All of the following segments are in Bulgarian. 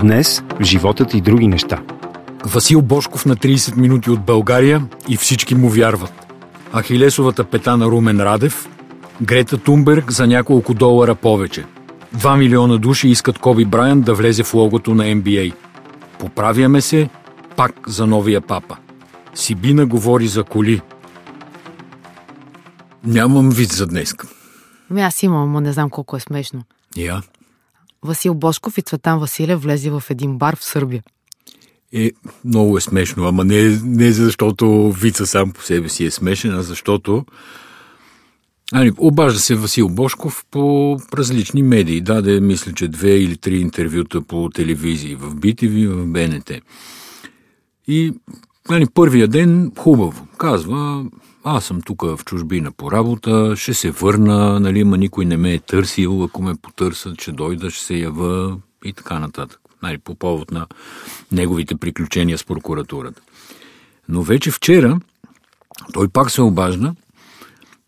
Днес в животът и други неща. Васил Божков на 30 минути от България и всички му вярват. Ахилесовата пета на Румен Радев. Грета Тунберг за няколко долара повече. 2 милиона души искат Коби Брайан да влезе в логото на NBA. Поправяме се пак за новия папа. Сибина говори за коли. Нямам вид за днес. Аз имам, но не знам колко е смешно. Я? Васил Божков и Цветан Василев влезе в един бар в Сърбия. Много е смешно, ама не защото вица сам по себе си е смешен, а защото обажда се Васил Божков по различни медии. Даде, мисля, че 2 или 3 интервюта по телевизии в БТВ, в БНТ. И първия ден хубаво. Казва, аз съм тук в чужбина по работа, ще се върна, ма никой не ме е търсил, ако ме потърсят, ще дойда, ще се ява и така нататък. По повод на неговите приключения с прокуратурата. Но вече вчера той пак се обажда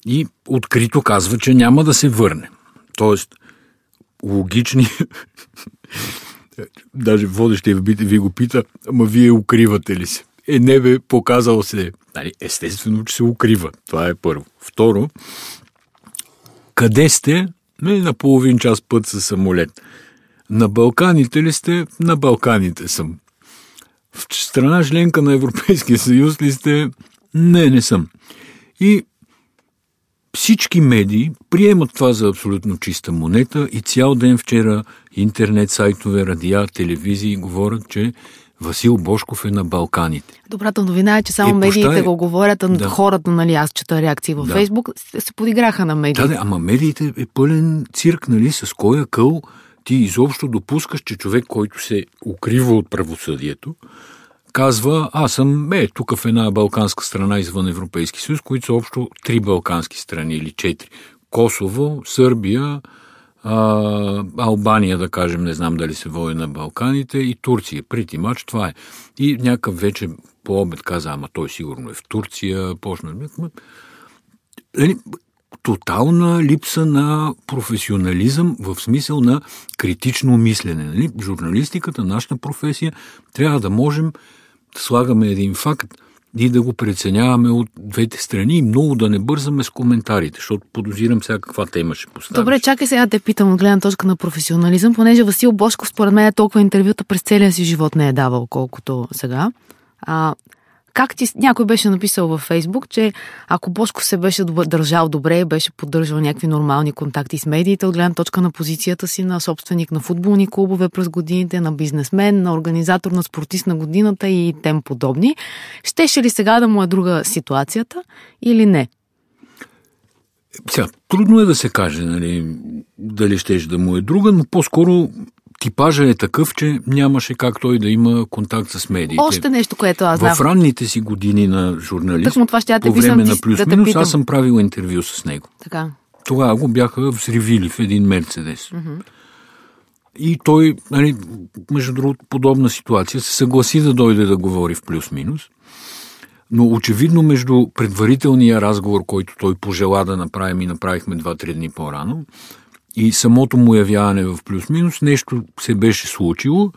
и открито казва, че няма да се върне. Тоест, логични... Даже водещия ви го пита, ама вие укривате ли се? Не бе, показал се. Естествено, че се укрива. Това е първо. Второ, къде сте? На половин час път със самолет. На Балканите ли сте? На Балканите съм. В страна членка на Европейския съюз ли сте? Не съм. И всички медии приемат това за абсолютно чиста монета и цял ден вчера интернет, сайтове, радиа, телевизии говорят, че Васил Божков е на Балканите. Добрата новина е, че само медиите го говорят, а хората, аз чета реакции във Фейсбук, се подиграха на медиите. Ама медиите е пълен цирк, с коя къл ти изобщо допускаш, че човек, който се укрива от правосъдието, казва, аз съм тук в една балканска страна извън Европейски съюз, които са общо 3 балкански страни или 4. Косово, Сърбия, Албания, да кажем, не знам дали се води на Балканите, и Турция. Прити мач, това е. И някакъв вече по обед каза, ама той сигурно е в Турция, почна... Тотална липса на професионализъм в смисъл на критично мислене. Журналистиката, нашата професия, трябва да можем да слагаме един факт и да го преценяваме от двете страни и много да не бързаме с коментарите, защото подозирам сега каква тема ще поставиш. Добре, чакай сега те питам от гледна точка на професионализъм, понеже Васил Божков според мен толкова интервюта през целия си живот не е давал, колкото сега. Как ти, някой беше написал във Фейсбук, че ако Божков се беше държал добре и беше поддържал някакви нормални контакти с медиите, от гледна точка на позицията си на собственик на футболни клубове през годините, на бизнесмен, на организатор на спортист на годината и тем подобни, щеше ли сега да му е друга ситуацията или не? Сега, трудно е да се каже, дали щеше да му е друга, но по-скоро... Типажа е такъв, че нямаше как той да има контакт с медиите. Още нещо, което аз знам. В ранните си години на журналист, по време на плюс-минус, аз съм правил интервю с него. Така. Тогава го бяха взривили в един Мерцедес. И той, между другото, подобна ситуация, се съгласи да дойде да говори в плюс-минус. Но очевидно между предварителния разговор, който той пожела да направим и направихме 2-3 дни по-рано, и самото му явяване в плюс-минус, нещо се беше случило.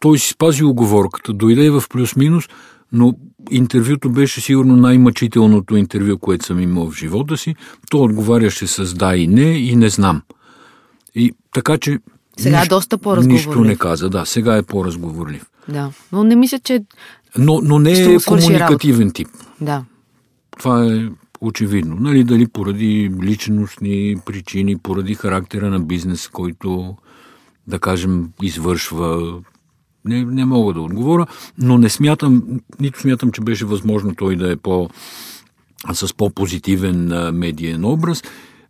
Той си спази уговорката. Дойде в плюс-минус, но интервюто беше сигурно най-мъчителното интервю, което съм имал в живота си. Той отговаряше с да и не, и не знам. И така, че сега е доста по-разговорлив. Нищо не каза. Да, сега е по-разговорлив. Да, но не мисля, че... Но не е комуникативен тип. Да. Това е... Очевидно, дали поради личностни причини, поради характера на бизнес, който, да кажем, извършва, не мога да отговоря, но не смятам, нито смятам, че беше възможно той да е с по-позитивен медиен образ,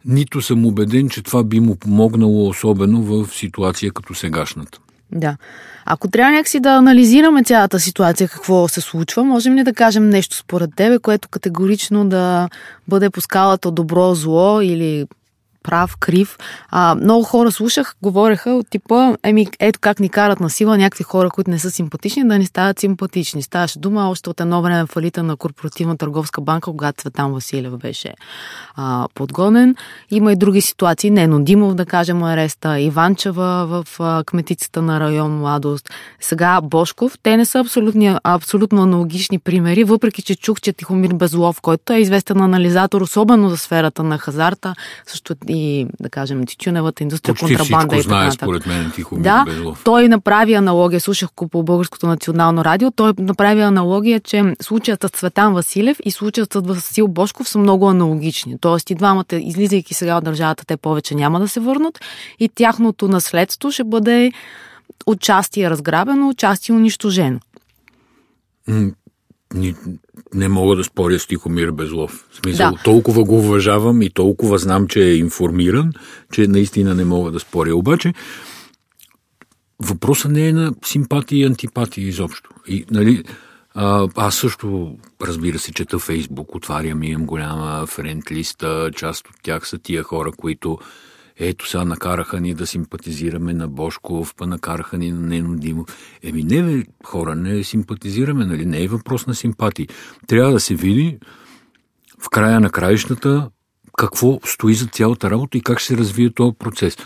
нито съм убеден, че това би му помогнало особено в ситуация като сегашната. Да. Ако трябва някакси да анализираме цялата ситуация, какво се случва, можем ли да кажем нещо според тебе, което категорично да бъде по скалата добро-зло или прав, крив. Много хора слушах, говореха от типа, ето как ни карат на сила някакви хора, които не са симпатични, да ни стават симпатични. Ставаше дума още от едно време фалита на Корпоративна търговска банка, когато Цветан Василев беше подгонен. Има и други ситуации. Нено Димов, да кажем, ареста, Иванчева в кметицата на район Младост. Сега Божков. Те не са абсолютно аналогични примери, въпреки че чух, че Тихомир Безлов, който е известен анализатор, особено за сферата на хазарта, също и, да кажем, тичуневата индустрия, почти контрабанда и така нататък. Да, Безлов. Той направи аналогия, слушах по Българското национално радио, той направи аналогия, че случаят с Цветан Василев и случаят с Васил Божков са много аналогични. Тоест и двамата, излизайки сега от държавата, те повече няма да се върнат и тяхното наследство ще бъде отчасти разграбено, отчасти унищожено. Не мога да споря с Тихомир Безлов. В смисъл, да. Толкова го уважавам и толкова знам, че е информиран, че наистина не мога да споря. Обаче, въпросът не е на симпатии и антипатии изобщо. И, нали, аз също, разбира се, чета Фейсбук, отварям, имам голяма френдлиста, част от тях са тия хора, които ето сега накараха ни да симпатизираме на Божков, па накараха ни на Нено Димов. Не, хора, не симпатизираме, нали? Не е въпрос на симпатии. Трябва да се види в края на краищата какво стои за цялата работа и как ще се развие този процес.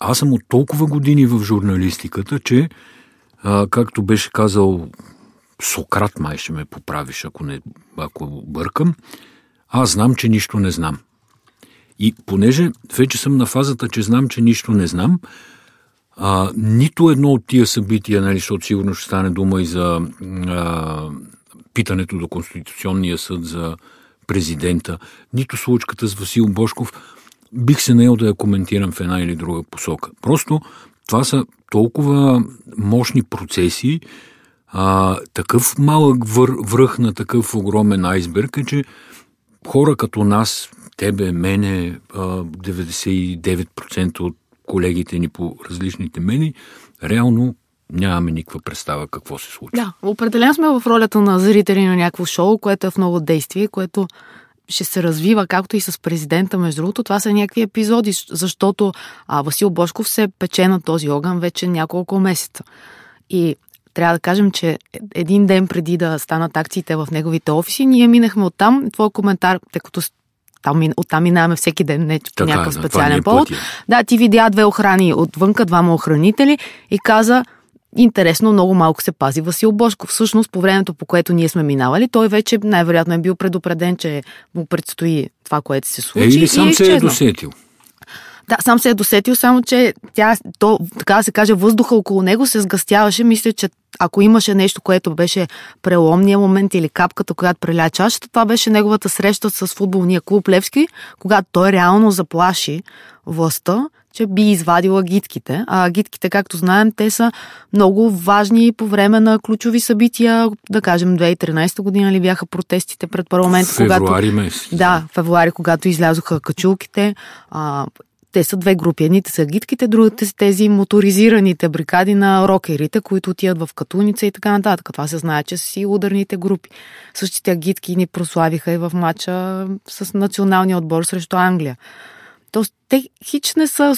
Аз съм от толкова години в журналистиката, че, както беше казал Сократ, май ще ме поправиш, ако бъркам, аз знам, че нищо не знам. И понеже вече съм на фазата, че знам, че нищо не знам, нито едно от тия събития, нали, защото сигурно ще стане дума и за питането до Конституционния съд за президента, нито случката с Васил Божков, бих се наел да я коментирам в една или друга посока. Просто това са толкова мощни процеси, такъв малък връх на такъв огромен айсберг е, че хора като нас, тебе, мене, 99% от колегите ни по различните медии, реално нямаме никаква представа какво се случва. Да, определено сме в ролята на зрители на някакво шоу, което е в ново действие, което ще се развива, както и с президента, между другото. Това са някакви епизоди, защото Васил Божков се пече на този огън вече няколко месеца. И трябва да кажем, че един ден преди да станат акциите в неговите офиси, ние минахме оттам. Твой коментар, тъй като оттам минаваме всеки ден, не по някакъв специален повод. Да, ти видя две охрани отвънка, двама охранители и каза, интересно, много малко се пази Васил Божков. Всъщност, по времето, по което ние сме минавали, той вече най-вероятно е бил предупреден, че му предстои това, което се случи. Или сам се е досетил. Да, сам се е досетил, само че така да се каже, въздуха около него се сгъстяваше. Мисля, че ако имаше нещо, което беше преломния момент или капката, когато преля чашата, това беше неговата среща с футболния клуб Левски, когато той реално заплаши властта, че би извадила гидките. А гидките, както знаем, те са много важни по време на ключови събития. Да кажем, 2013 година ли бяха протестите пред парламента? Февруари месец. Да, февруари, когато излязоха качулките. Те са две групи. Едните са гидките, другите са тези моторизираните брикади на рокерите, които отиват в Катуница и така нататък. Това се знае, че са си ударните групи. Същите гидки ни прославиха и в матча с националния отбор срещу Англия. Тоест, те хич не са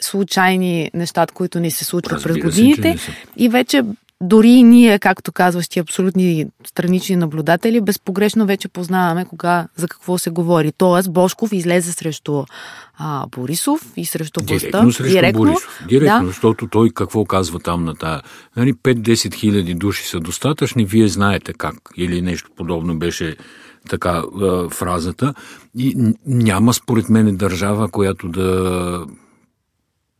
случайни нещата, които ни се случват през годините. И вече дори и ние, както казваш, ти абсолютни странични наблюдатели, безпогрешно вече познаваме кога за какво се говори. Тоест, Божков излезе срещу Борисов и срещу властта. Директно срещу Борисов. Директно, да. Защото той какво казва там на тая? Нали, 5-10 хиляди души са достатъчни, вие знаете как. Или нещо подобно беше така фразата. И няма, според мен, държава, която да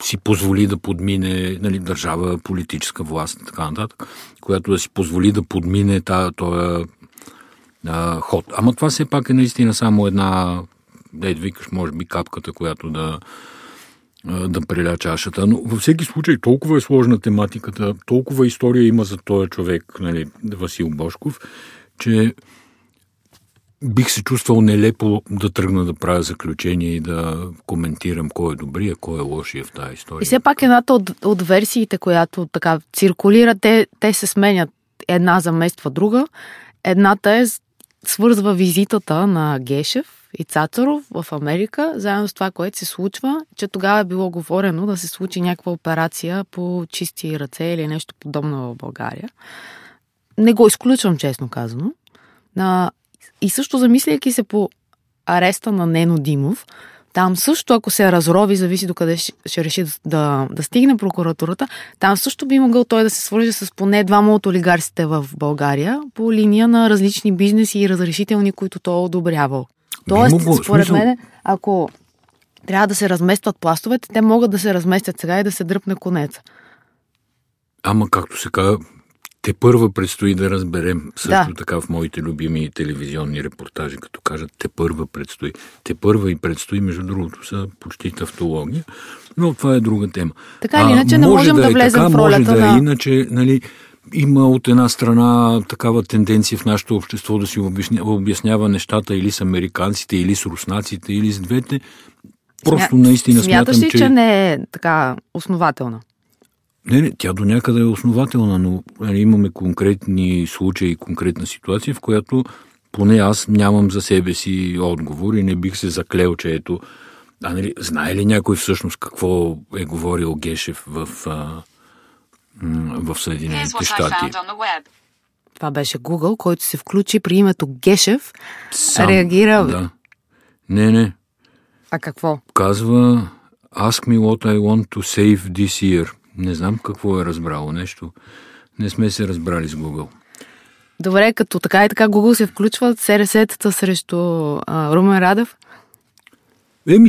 си позволи да подмине, нали, държава, политическа власт, така нататък, която да си позволи да подмине този ход. Ама това все пак е наистина само една, да викаш, може би капката, която да преля чашата. Но във всеки случай толкова е сложна тематиката, толкова история има за този човек, нали, Васил Божков, че бих се чувствал нелепо да тръгна да правя заключение и да коментирам кой е добрия, кой е лошия в тази история. И все пак едната от версиите, която така циркулира, те се сменят. Една замества друга. Едната свързва визитата на Гешев и Цацаров в Америка, заедно с това, което се случва, че тогава е било говорено да се случи някаква операция по чисти ръце или нещо подобно в България. Не го изключвам, честно казано. И също замисляйки се по ареста на Нено Димов, там също, ако се разрови, зависи докъде ще реши да стигне прокуратурата, там също би могъл той да се свържи с поне двама от олигарсите в България по линия на различни бизнеси и разрешителни, които той е одобрявал. Тоест, според мен, ако трябва да се разместват пластовете, те могат да се разместят сега и да се дръпне конец. Ама, както се казва, те първа предстои да разберем, също така в моите любими телевизионни репортажи, като кажат те първа предстои. Те първа и предстои, между другото, са почти тавтология, но това е друга тема. Така или иначе не можем да влезем в ролята на... Иначе, нали, има от една страна такава тенденция в нашето общество да си обяснява нещата или с американците, или с руснаците, или с двете. Просто наистина смятам, че... Смяташ ли, че не е така основателна? Не, тя до някъде е основателна, но имаме конкретни случаи, конкретна ситуация, в която поне аз нямам за себе си отговор и не бих се заклел, че ето... Нали, знае ли някой всъщност какво е говорил Гешев в Съединените щати? Това беше Google, който се включи при името Гешев. Сам, реагира... Да. Не. А какво? Казва Ask me what I want to save this year. Не знам какво е разбрало нещо. Не сме се разбрали с Google. Добре, като така и така Google се включват СРС-тата срещу Румен Радев?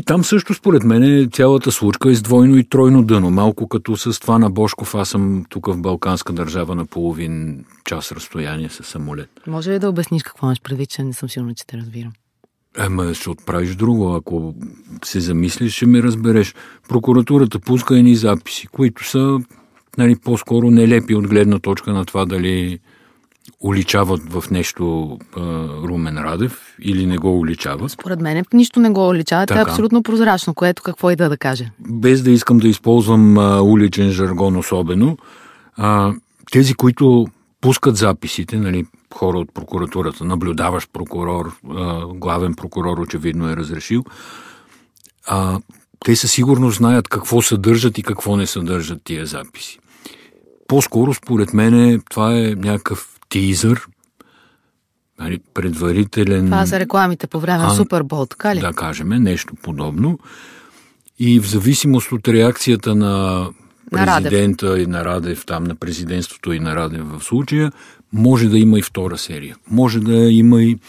Там също според мен цялата случка е с двойно и тройно дъно. Малко като с това на Божков. Аз съм тук в Балканска държава на половин час разстояние с самолет. Може ли да обясниш какво имаш предвид, че не съм сигурна, че те разбирам? Ще отправиш друго. Ако се замислиш, ще ме разбереш. Прокуратурата пуска едни записи, които са по-скоро нелепи от гледна точка на това дали уличават в нещо Румен Радев или не го уличават. Според мен нищо не го уличават. Е абсолютно прозрачно, което какво и да каже. Без да искам да използвам уличен жаргон особено, тези, които пускат записите, хора от прокуратурата, наблюдаващ прокурор, главен прокурор очевидно е разрешил, те със сигурност знаят какво съдържат и какво не съдържат тия записи. По-скоро, според мен, това е някакъв тизър, предварителен... Това са рекламите по време на Супербол, така ли? Да, кажем, нещо подобно. И в зависимост от реакцията на президента на и на Радев, там на президентството и на Радев в случая, може да има и втора серия. Може да има и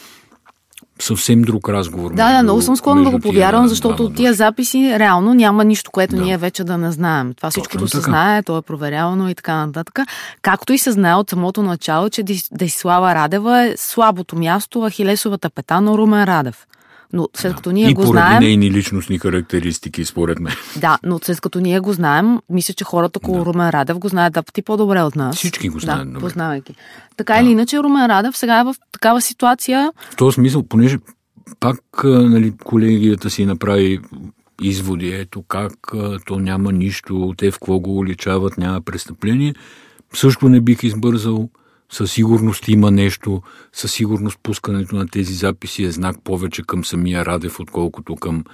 съвсем друг разговор. Да, много съм склонна да го повярвам, защото от тия записи реално няма нищо, което ние вече да не знаем. Това всичкото се знае, то е проверявано и така нататък. Както и се знае от самото начало, че Десислава Радева е слабото място, Ахилесовата пета на Румен Радев. Но след като ние го знаем... И поради нейни личностни характеристики, според мен. Да, но след като ние го знаем, мисля, че хората около Румен Радев го знаят да пъти по-добре от нас. Всички го знаят добре. Познавайки. Така или иначе, Румен Радев сега е в такава ситуация... В този смисъл, понеже пак колегията си направи изводи, ето как то няма нищо, те в какво го уличават, няма престъпление, също не бих избързал... Със сигурност има нещо, със сигурност пускането на тези записи е знак повече към самия Радев, отколкото към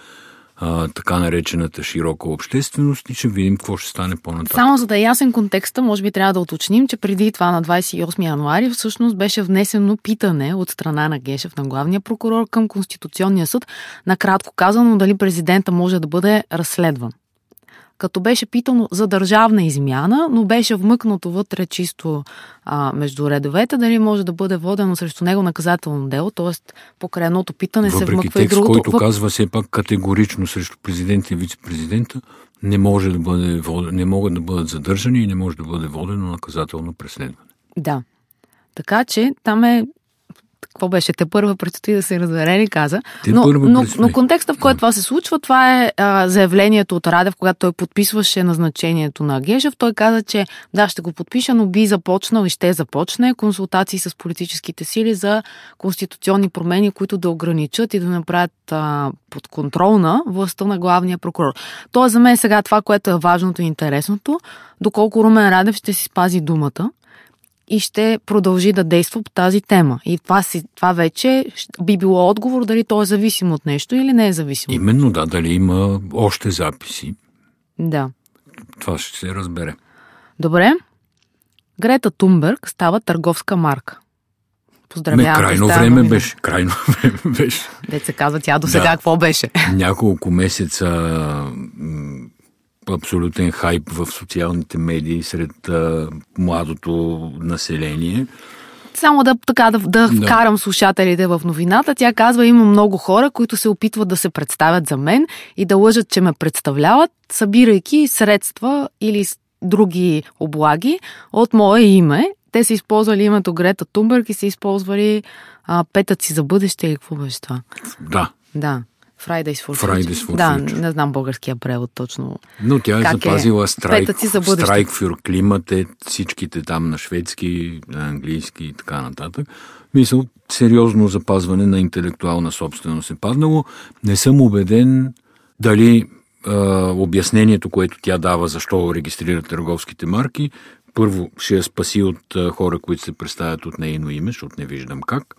така наречената широка общественост и ще видим какво ще стане по-нататък. Само за да е ясен контекста, може би трябва да уточним, че преди това на 28 януари всъщност беше внесено питане от страна на Гешев, на главния прокурор към Конституционния съд, накратко казано дали президента може да бъде разследван. Като беше питано за държавна измяна, но беше вмъкнато вътре чисто между редовете, дали може да бъде водено срещу него наказателно дело, т.е. покрай едното питане въпреки се вмъква текст, и другото. Който казва все пак категорично срещу президента и вице-президента, не могат да бъдат задържани и не може да бъде водено наказателно преследване. Да. Така че там е... Какво беше? Те първа предстои да се разбере ли каза. Но контекста, в който това се случва, това е заявлението от Радев, когато той подписваше назначението на Гешев. Той каза, че да, ще го подпиша, но би започнал и ще започне консултации с политическите сили за конституционни промени, които да ограничат и да направят под контролна властта на главния прокурор. То е за мен сега това, което е важното и интересното, доколко Румен Радев ще си спази думата. и ще продължи да действа по тази тема. И това вече би било отговор дали то е зависимо от нещо или не е зависимо. Именно, да, дали има още записи. Да. Това ще се разбере. Добре. Грета Тунберг става търговска марка. Поздравявам. Крайно време беше. Деца казва, тя до сега какво беше? Няколко месеца абсолютен хайп в социалните медии сред младото население. Само да вкарам слушателите в новината. Тя казва, има много хора, които се опитват да се представят за мен и да лъжат, че ме представляват, събирайки средства или други облаги от мое име. Те са използвали името Грета Тунберг и са използвали петът си за бъдеще или какво беше това? Да. Fridays for Future. Да, не знам българския превод точно. Но тя е запазила Strike for Climate, всичките там на шведски, на английски и така нататък. Мисля, сериозно запазване на интелектуална собственост е паднало. Не съм убеден дали обяснението, което тя дава защо регистрира търговските марки, първо ще я спаси от хора, които се представят от нейно име, защото не виждам как.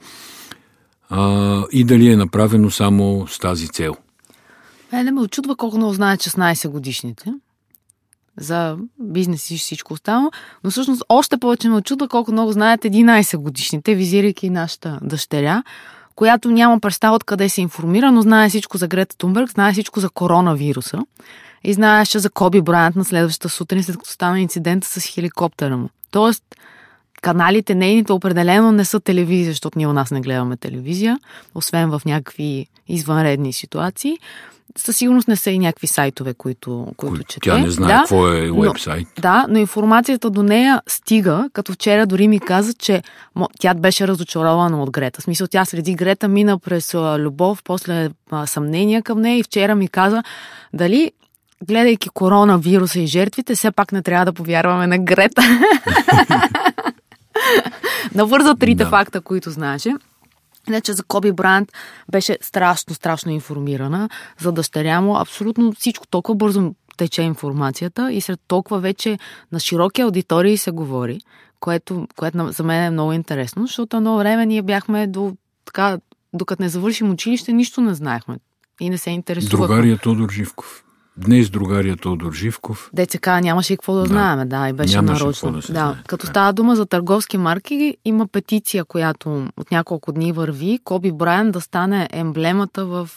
И дали е направено само с тази цел. Не ме очудва колко много знаят 16-годишните за бизнес и всичко останало, но всъщност още повече ме очудва колко много знаят 11-годишните, визирайки нашата дъщеря, която няма представа откъде се информира, но знае всичко за Грета Тунберг, знае всичко за коронавируса и знаеше за Коби Брайан на следващата сутрин, след като стана инцидента с хеликоптера му. Тоест, каналите нейните определено не са телевизия, защото ние у нас не гледаме телевизия, освен в някакви извънредни ситуации. Със сигурност не са и някакви сайтове, които чете. Тя не знае какво е уебсайт. Но информацията до нея стига, като вчера дори ми каза, че тя беше разочарована от Грета. В смисъл, тя следи Грета, мина през любов, после съмнения към нея и вчера ми каза дали гледайки коронавируса и жертвите, все пак не трябва да повярваме на Грета. Навърза трите факта, които знаеше. Иначе за Коби Брайан беше страшно информирана. За дъщеря му абсолютно всичко, толкова бързо тече информацията и след толкова вече на широки аудитории се говори, което за мен е много интересно, защото едно време ние бяхме докато не завършим училище, нищо не знаехме и не се интересувахме. Другария Тодор Живков. Днес другария Тодор Живков. ДЦК нямаше и какво да знаем, и беше нарочно. Като става дума за търговски марки, има петиция, която от няколко дни върви, Коби Брайан да стане емблемата в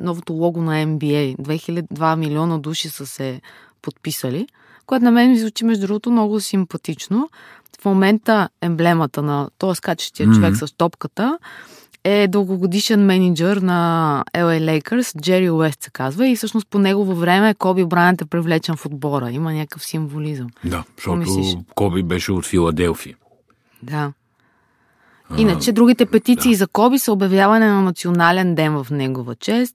новото лого на NBA. 2 милиона души са се подписали, което на мен ми звучи, между другото, много симпатично. В момента емблемата на този скачащия човек с топката е дългогодишен менеджер на LA Lakers, Джери Уест се казва, и всъщност по негово време Коби Брайант е привлечен в отбора. Има някакъв символизъм. Да, защото Коби беше от Филаделфия. Да. Иначе другите петиции за Коби са обявяване на национален ден в негова чест,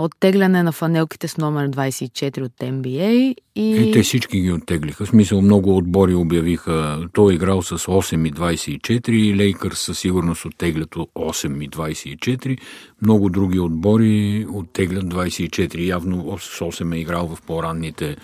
оттегляне на фанелките с номер 24 от NBA и те всички ги оттеглиха. В смисъл, много отбори обявиха. Той играл с 8 и 24 и Лейкърс със сигурност оттеглят 8 и 24. Много други отбори оттеглят 24. Явно с 8 е играл в по-ранните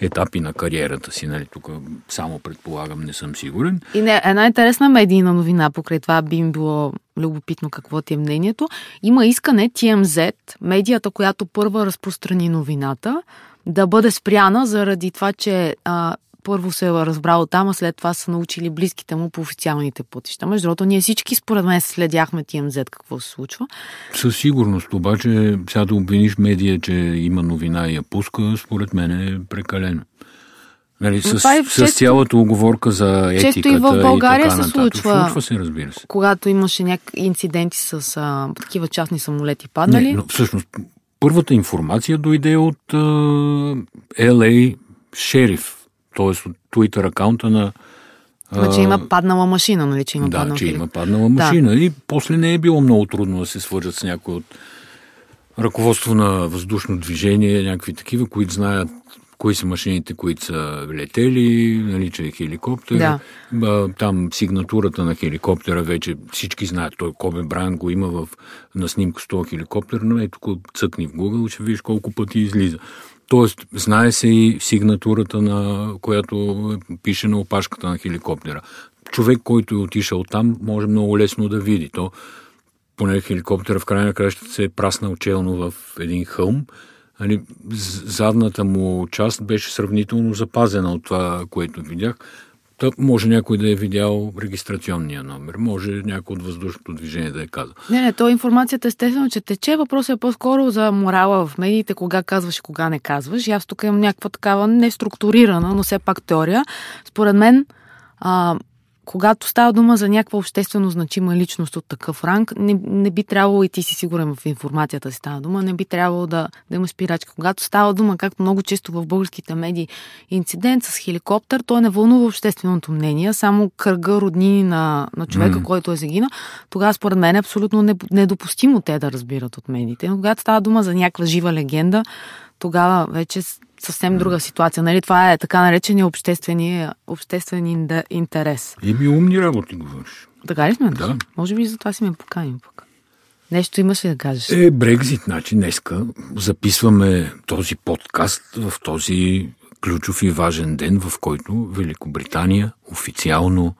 етапи на кариерата си. Нали? Тук само предполагам, не съм сигурен. И една интересна медийна новина, покрай това би им било любопитно какво ти е мнението. Има искане TMZ, медията, която първа разпространи новината, да бъде спряна заради това, че първо се е разбрал там, а след това са научили близките му по официалните пътища. Между другото, ние всички според мен следяхме TMZ какво се случва. Със сигурност, обаче сега да обвиниш медия, че има новина и я пуска, според мен е прекалено. Нали, с цялата оговорка за етиката. Често и в България се случва се, разбира се. Когато имаше някакви инциденти с такива частни самолети паднали. Не, но всъщност първата информация дойде от LA Шериф, т.е. от Twitter акаунта на... че има паднала машина, нали? Че има паднала машина. И после не е било много трудно да се свържат с някой от ръководство на въздушно движение, някакви такива, които знаят кои са машините, които са летели, нали, че е хеликоптер. Да. Там сигнатурата на хеликоптера вече всички знаят. Той Коби Брайан го има на снимка с този хеликоптер, но ето тук цъкни в Google, ще видиш колко пъти излиза. Тоест, знае се и сигнатурата, на която пише на опашката на хеликоптера. Човек, който е отишъл там, може много лесно да види. То, поне хеликоптера в края на кращата се е праснал челно в един хълм. Задната му част беше сравнително запазена от това, което видях. Та може някой да е видял регистрационния номер, може някой от въздушното движение да е казал. Не, то информацията естествено, че тече. Въпросът е по-скоро за морала в медиите, кога казваш и кога не казваш. И аз тук имам някаква такава неструктурирана, но все пак теория. Според мен, когато става дума за някаква обществено значима личност от такъв ранг, не би трябвало, и ти си сигурен в информацията си става дума, не би трябвало да има спирачка. Когато става дума, както много често в българските медии, инцидент с хеликоптер, той не вълнува общественото мнение, само кръга роднини на човека, който е загинал. Тогава, според мен, е абсолютно недопустимо те да разбират от медиите. Но когато става дума за някаква жива легенда, тогава вече съвсем друга ситуация. Нали? Това е така наречения обществен интерес. И ми умни работи говориш. Така ли сме? Да. Може би за това си ме поканим пък. Нещо имаш ли да кажеш? Брекзит, значи днеска записваме този подкаст в този ключов и важен ден, в който Великобритания официално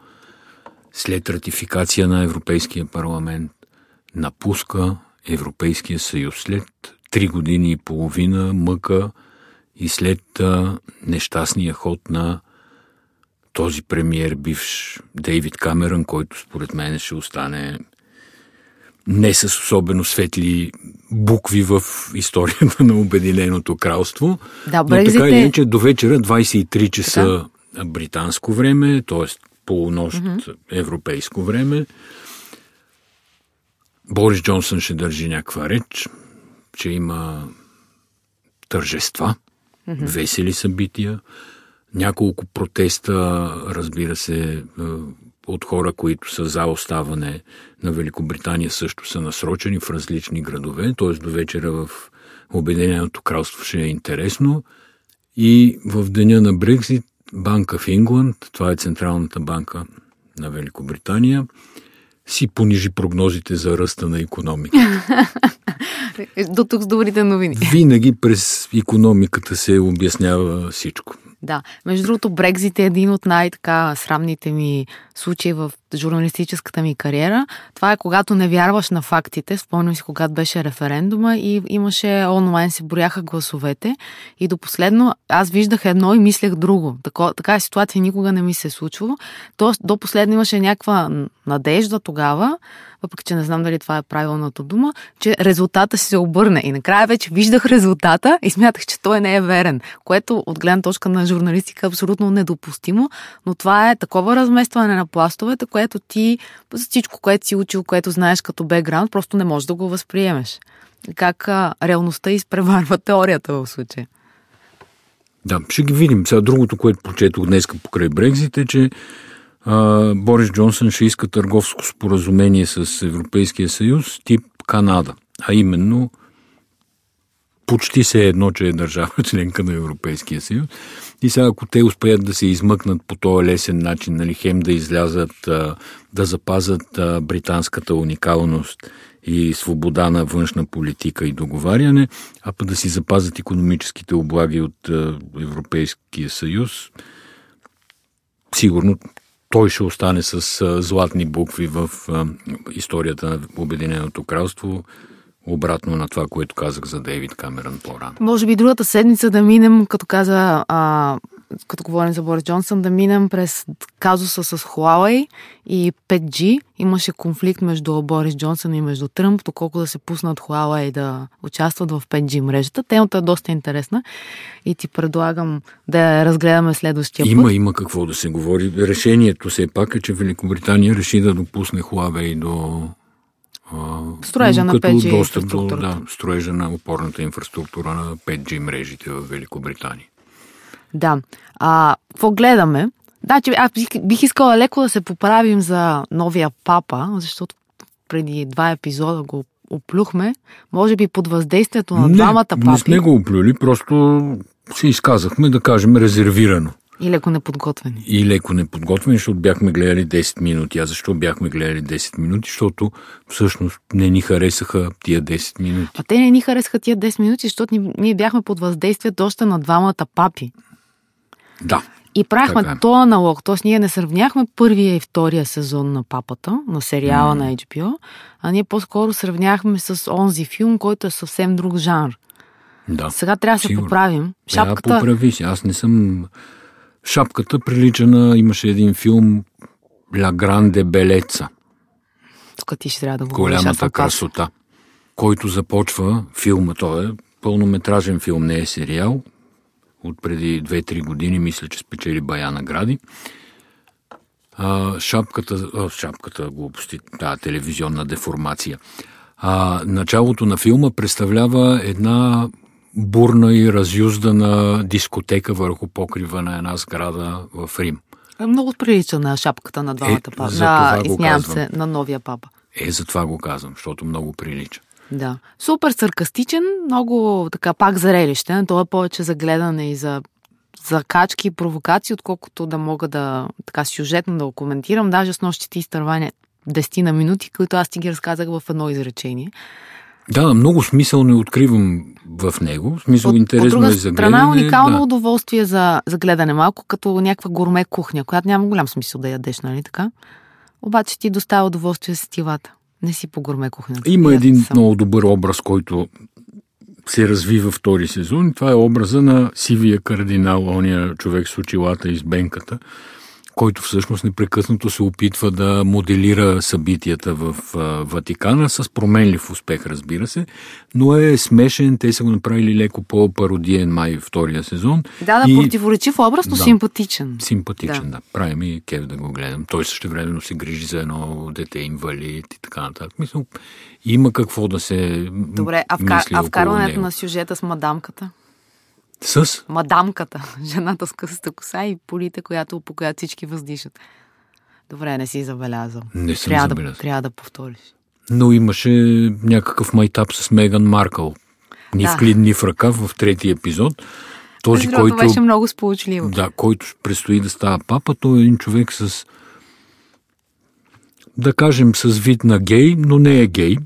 след ратификация на Европейския парламент напуска Европейския съюз след 3 години и половина мъка и след нещастния ход на този премиер, бивш Дейвид Камерън, който според мен ще остане не с особено светли букви в историята на Обединеното кралство. Да, но така или иначе до вечера 23 часа така? Британско време, т.е. полунощ европейско време. Борис Джонсон ще държи някаква реч, че има тържества, весели събития, няколко протеста, разбира се, от хора, които са за оставане на Великобритания, също са насрочени в различни градове, т.е. до вечера в Обединеното кралство ще е интересно. И в деня на Брексит Банка в Ингланд, това е Централната банка на Великобритания, си понижи прогнозите за ръста на икономиката. До тук с добрите новини. Винаги през икономиката се обяснява всичко. Да. Между другото, Брекзит е един от най-така срамните ми случаи в журналистическата ми кариера. Това е когато не вярваш на фактите. Спомням си, когато беше референдума и имаше онлайн, се брояха гласовете и до последно аз виждах едно и мислех друго. Такава ситуация никога не ми се е случвало. Тоест, до последно имаше някаква надежда тогава, въпреки че не знам дали това е правилната дума, че резултата ще се обърне. И накрая вече виждах резултата и смятах, че той не е верен, което от гледна точка на журналистика е абсолютно недопустимо, но това е такова разместване на пластовете, което ти, за всичко, което си учил, което знаеш като бекграунд, просто не можеш да го възприемеш. Как реалността изпреварва теорията в случая. Да, ще ги видим. Сега другото, което прочетох днеска покрай Брекзит е, че Борис Джонсън ще иска търговско споразумение с Европейския съюз тип Канада. А именно почти се едно, че е държава членка на Европейския съюз. И сега, ако те успеят да се измъкнат по този лесен начин, хем да излязат, да запазят британската уникалност и свобода на външна политика и договаряне, а пък да си запазят икономическите облаги от Европейския съюз, сигурно той ще остане с златни букви в историята на Обединеното кралство, обратно на това, което казах за Дейвид Камерън по-рано. Може би другата седмица да минем, като каза, като говорим за Борис Джонсън, да минем през казуса с Huawei и 5G. Имаше конфликт между Борис Джонсън и между Тръмп, доколко да се пуснат Huawei да участват в 5G мрежата. Темата е доста интересна и ти предлагам да я разгледаме следващия път. Има какво да се говори. Решението все пак е, че Великобритания реши да допусне Huawei до строежа на 5G инфраструктурата. Строежа на опорната инфраструктура на 5G мрежите в Великобритания. Да. Какво гледаме? Да, че аз бих искала леко да се поправим за новия папа, защото преди 2 епизода го оплюхме. Може би под въздействието на двамата папи. Не сме го оплюли, просто се изказахме, да кажем, резервирано. И леко неподготвени. И леко неподготвени, защото бяхме гледали 10 минути. А защо бяхме гледали 10 минути? Защото всъщност не ни харесаха тия 10 минути. А те не ни харесаха тия 10 минути, защото ние бяхме под въздействието още на двамата папи. Да. И правихме този аналог. Тоест ние не сравняхме първия и втория сезон на папата, на сериала на HBO, а ние по-скоро сравняхме с онзи филм, който е съвсем друг жанр. Да. Сега трябва да се поправим. Шапката... Да, поправи се. Аз не съм... Шапката прилича на... Имаше един филм La Grande Bellezza. Тук ти ще трябва да го говориш. Голямата красота. Който започва филма. Той е пълнометражен филм, не е сериал. От преди 2-3 години, мисля, че спечели бая награди. Шапката глупости, тая телевизионна деформация. Началото на филма представлява една бурна и разюздана дискотека върху покрива на една сграда в Рим. Много прилича на шапката на двамата папа. Извинявам се, на новия папа. Затова го казвам, защото много прилича. Да. Супер саркастичен, много така пак зрелищен. Той е повече за гледане и за качки и провокации, отколкото да мога да така сюжетно да го коментирам. Даже с нощи ти изтърване 10 на минути, които аз ти ги разказах в едно изречение. Да, много смисъл не откривам в него. Смисъл интересно е за гледане. От друга страна уникално удоволствие за гледане. Малко като някаква гурме кухня, която няма голям смисъл да ядеш, нали така? Обаче ти доставя удоволствие с тивата. Не си по гурме кухнята. Има един много добър образ, който се разви във втори сезон. Това е образа на сивия кардинал, ония човек с очилата и с бенката, който всъщност непрекъснато се опитва да моделира събитията в Ватикана с променлив успех, разбира се, но е смешен. Те са го направили леко по-пародиен май втория сезон. Да, противоречив образ, но симпатичен. Симпатичен, да. Прави ми кеф да го гледам. Той същевременно се грижи за едно дете инвалид и така нататък. Мисля, има какво да се Добре, а вкарването на сюжета с мадамката? С? Мадамката, жената с късата коса и полите, по която всички въздишат. Добре, не си забелязал. Не съм забелязал. Трябва да повториш. Но имаше някакъв майтап с Меган Маркъл. Ни в клин, ни в ръкав в третия епизод. Този, който беше много сполучливо. Да, който предстои да става папа, той е един човек с, да кажем, с вид на гей, но не е гей.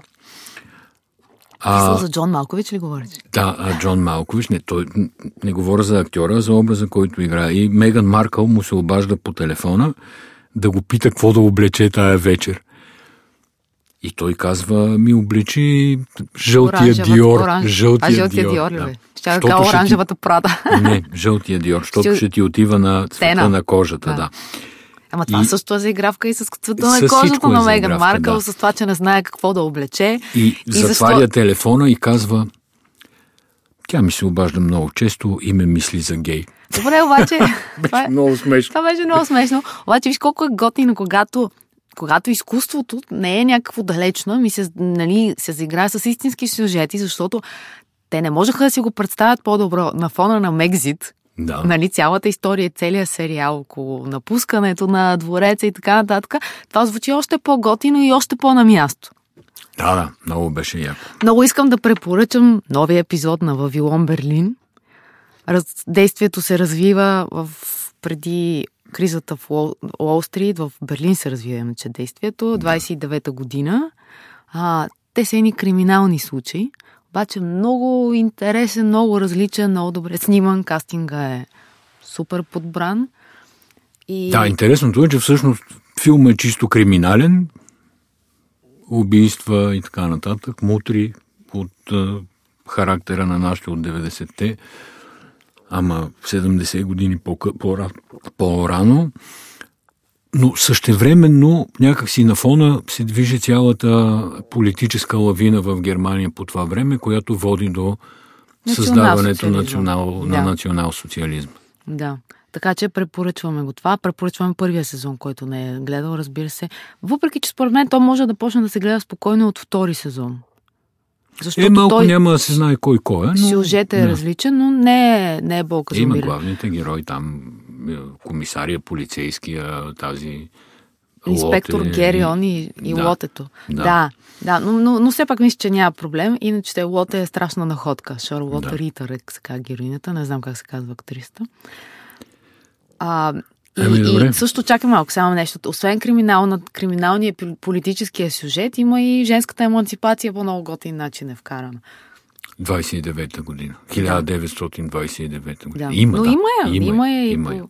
За Джон Малкович ли говориш? Да, Джон Малкович, той не говоря за актьора, а за образа, който играе. И Меган Маркъл му се обажда по телефона да го пита какво да облече тая вечер. И той казва, ми обличи жълтия Diór. Жълтия Diór ли бе? Ще я така оранжевата прада. Не, жълтия Diór, защото ще ти отива на цвета на кожата. Да. Ама това също е заигравка и с цвета на кожата на Меган Маркъл, с това, че не знае какво да облече. И затваря телефона и казва, тя ми се обажда много често и ме мисли за гей. Добре, обаче... беше много смешно. Това беше много смешно. Обаче виж колко е готино, когато изкуството не е някакво далечно, се заиграе с истински сюжети, защото те не можеха да си го представят по-добро на фона на Мекзит. Да. Нали, цялата история и целият сериал около напускането на двореца и така нататък, това звучи още по-готино и още по-на място. Да, много беше яко. Много искам да препоръчам новия епизод на Вавилон Берлин. Действието се развива преди кризата в Уолстрит, в Берлин се развива иначе действието, 29-та година. Те са едни криминални случаи. Обаче много интересен, много различен, много добре сниман, кастинга е супер подбран. Да, интересното е, че всъщност филмът е чисто криминален, убийства и така нататък, мутри от характера на нашите от 90-те, ама 70 години по-рано. Но същевременно някакси на фона се движи цялата политическа лавина в Германия по това време, която води до създаването на национал-социализма. Да, така че препоръчваме го това. Препоръчваме първия сезон, който не е гледал, разбира се. Въпреки, че според мен то може да почне да се гледа спокойно от втори сезон. Защото малко няма да се знае кой е. Но... сюжет е различен, но не е болка. Има главните герои там. Комисария, полицейския, тази... инспектор Герион и лотето. Да. Но все пак мисля, че няма проблем. Иначе лоте е страшна находка. Шарлот Ритър, как се казва героинята. Не знам как се казва актрисата. И също чакай малко, само нещо. Освен криминалния политическия сюжет, има и женската емансипация по много готин начин е вкарана. 29-та година. 1929 година. Да. Има, но да. Има я.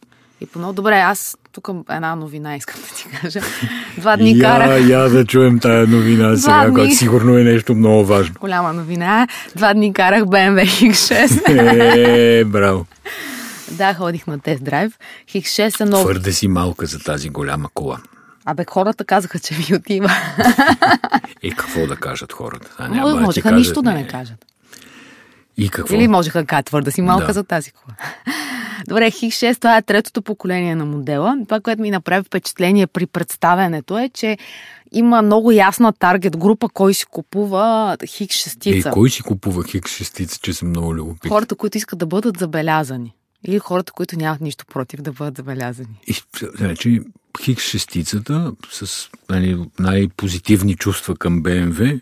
Много добре, аз тук една новина искам да ти кажа. Два дни карах... Я да чуем тая новина сега, която сигурно е нещо много важно. Голяма новина. 2 дни карах BMW X6. Браво. Да, ходих на тест-драйв. X6 е нов... Твърде си малка за тази голяма кола. Абе, хората казаха, че ви отива. И какво да кажат хората? Можеха нищо да не кажат. И какво? Или можеха да кажат, твърде си малка за тази кола. Добре, X6, това е третото поколение на модела. Това, което ми направи впечатление при представянето е, че има много ясна таргет група, кой си купува X6-ца. Кой си купува X6-ца, че съм много любопитен? Хората, които искат да бъдат забелязани. Или хората, които нямат нищо против да бъдат забелязани. И, значи, X6-цата с най-позитивни чувства към BMW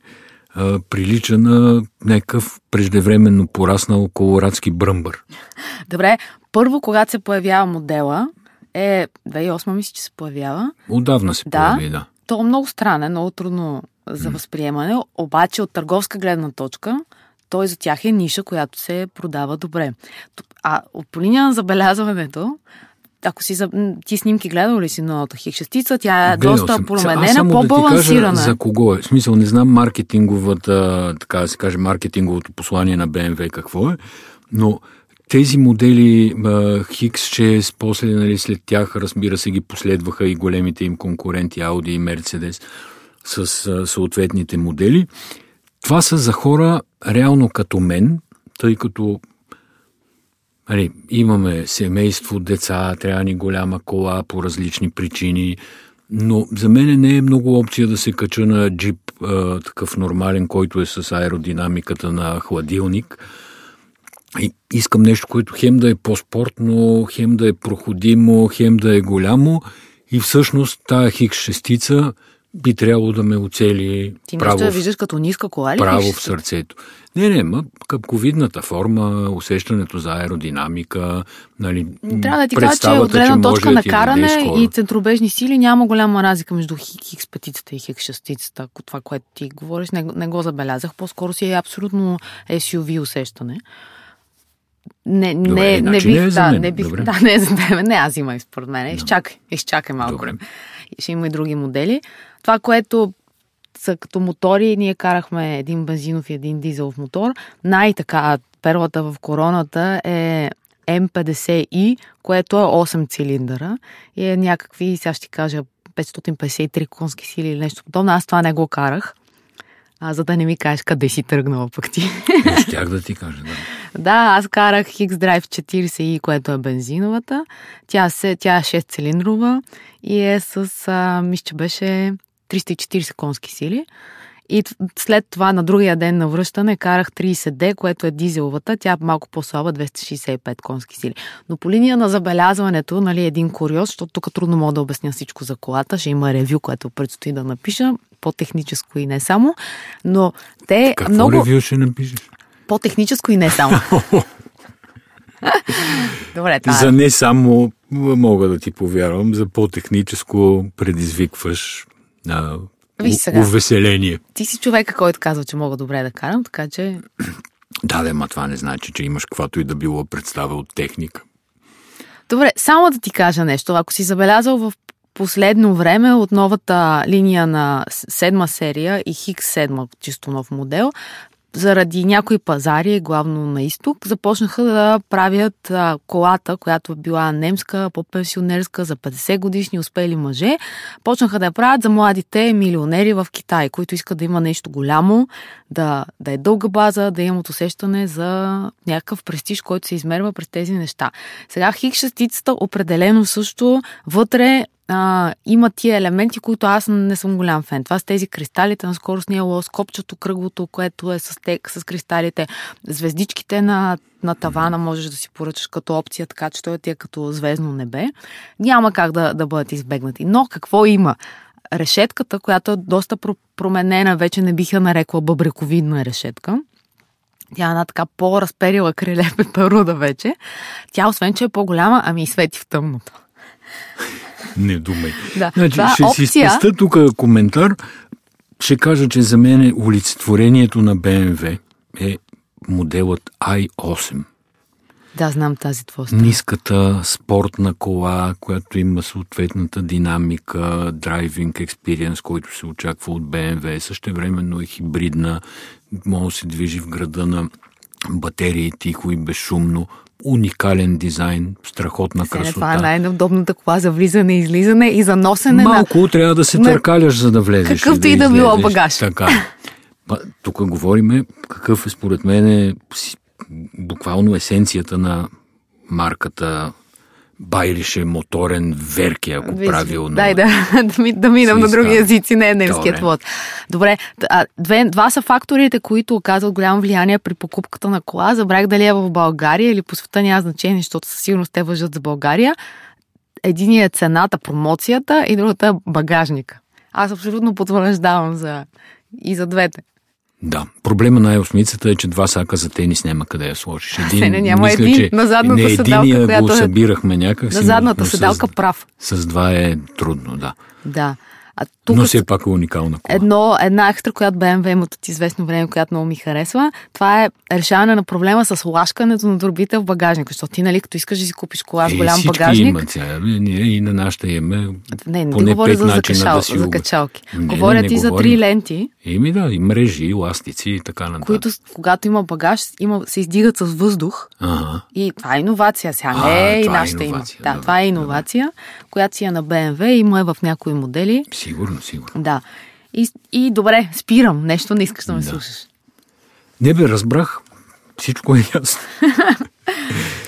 прилича на някакъв преждевременно пораснал колорадски бръмбър. Добре, първо, когато се появява модела, е 2008, мисля, че се появява. Отдавна се появи, да. То е много странен, много трудно за възприемане, обаче от търговска гледна точка той за тях е ниша, която се продава добре. А от по линия на забелязването, ако си ти снимки гледал ли си новата X6, тя е доста променена, по-балансирана. Да, за кого е? В смисъл, не знам така да се каже, маркетинговото послание на BMW какво е, но тези модели X6, после, след тях, разбира се, ги последваха и големите им конкуренти Audi и Mercedes с съответните модели. Това са за хора реално като мен, тъй като имаме семейство, деца, трябва ни голяма кола по различни причини, но за мен не е много опция да се кача на джип, такъв нормален, който е с аеродинамиката на хладилник. И искам нещо, което хем да е по-спортно, хем да е проходимо, хем да е голямо и всъщност тая X6-ца би трябвало да ме оцели право, да виждаш като ниска кола ли право в сърцето. Не, капковидната форма, усещането за аеродинамика, трябва да ти кажа, че от гледна точка на каране и центробежни сили няма голяма разлика между X5-цата и X6-цата. Това, което ти говориш, не го забелязах. По-скоро си е абсолютно SUV усещане. Не е за тебе. Не, аз имам според мен. Изчакай малко. Добре. Ще има и други модели. Това, което са като мотори, ние карахме един бензинов и един дизелов мотор. Най-така перлата в короната е М50i, което е 8 цилиндъра и е някакви, сега ще кажа, 553 конски сили или нещо подобно. Аз това не го карах. За да не ми кажеш къде си тръгнала пък ти. Щях да ти кажа, да. Да, аз карах X-Drive 40i, което е бензиновата. Тя е 6-цилиндрова и е с, мисля, че беше 340 конски сили. И след това на другия ден на връщане карах 30D, което е дизеловата. Тя е малко по-слаба, 265 конски сили. Но по линия на забелязването, един куриоз, защото тук трудно мога да обясня всичко за колата. Ще има ревю, което предстои да напиша. По-техническо и не само. Но те какво много... Какво ревю ще напишеш? По-техническо и не само. Добре, това... За не само мога да ти повярвам, за по-техническо предизвикваш увеселение. Ти си човека, който казва, че мога добре да карам, така че... Да, това не значи, че имаш каквато и да било представа от техника. Добре, само да ти кажа нещо. Ако си забелязал в последно време от новата линия на 7 серия и X7, чисто нов модел, заради някои пазари, главно на изток, започнаха да правят колата, която била немска, по-пенсионерска, за 50 годишни успели мъже. Почнаха да я правят за младите милионери в Китай, които искат да има нещо голямо, да е дълга база, да имат усещане за някакъв престиж, който се измерва през тези неща. Сега X6-цата определено също вътре има тия елементи, които аз не съм голям фен. Това са тези кристалите на скоростния лоз, копчето кръглото, което е с кристалите, звездичките на тавана можеш да си поръчаш като опция, така че той ти е като звездно небе. Няма как да бъдат избегнати. Но какво има? Решетката, която е доста променена, вече не бих я нарекла бъбрековидна решетка. Тя е една така по-разперила криле пеперуда вече. Тя, освен че е по-голяма, ами и свети в тъмното. Не думай. Да. Значи, ще опция... си спеста тук коментар. Ще кажа, че за мен олицетворението на BMW е моделът i8. Да, знам тази двустра. Ниската спортна кола, която има съответната динамика, driving experience, който се очаква от BMW. Същевременно е хибридна, може да се движи в града на батерии тихо и безшумно. Уникален дизайн, страхотна красота. Това е най-удобната кола за влизане и излизане и за носене. Малко трябва да се търкаляш, за да влезеш. Какъвто и да било багаж. Така. Тук говорим какъв е според мен буквално есенцията на марката Байрише моторен верки, ако виж, правилно. Дай да минам на други езици, не е немският вод. Добре, два са факторите, които оказват голямо влияние при покупката на кола. Забрах дали е в България или по света, няма значение, защото със сигурност те важат за България. Единият е цената, промоцията, и другата е багажника. Аз абсолютно потвърждавам и за двете. Да, проблема на i8-цата е, че два сака за тенис няма къде я сложиш. На задната седалка, която го събирахме някак. На задната седалка прав. С два е трудно, да. Да. Тук, но все пак е уникална кола. Една екстра, която BMW имат от известно време, която много ми харесва, това е решаване на проблема с лашкането на дробите в багажника. Защото ти, нали, като искаш да си купиш кола с голям багажник... И на нашата имаме поне 5 начина да си... Не, не качалки. Говоря ти за 3 ленти. И мрежи, и ластици и така нататък. Които, когато има багаж, се издигат с въздух. Ага. И това е иновация. Сега не е и нашата има. Да, това е иновация, която си е на BMW, има е в някои модели. Сигурно. Да. И добре, спирам. Нещо не искаш да ме слушаш. Не бе, разбрах. Всичко е ясно.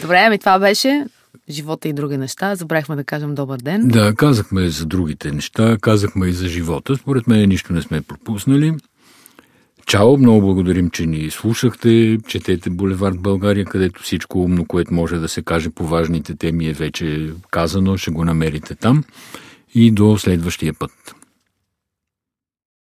Добре, това беше живота и други неща. Забравихме да кажем добър ден. Да, казахме за другите неща, казахме и за живота. Според мен нищо не сме пропуснали. Чао, много благодарим, че ни слушахте. Четете Булевард България, където всичко умно, което може да се каже по важните теми е вече казано. Ще го намерите там. И до следващия път.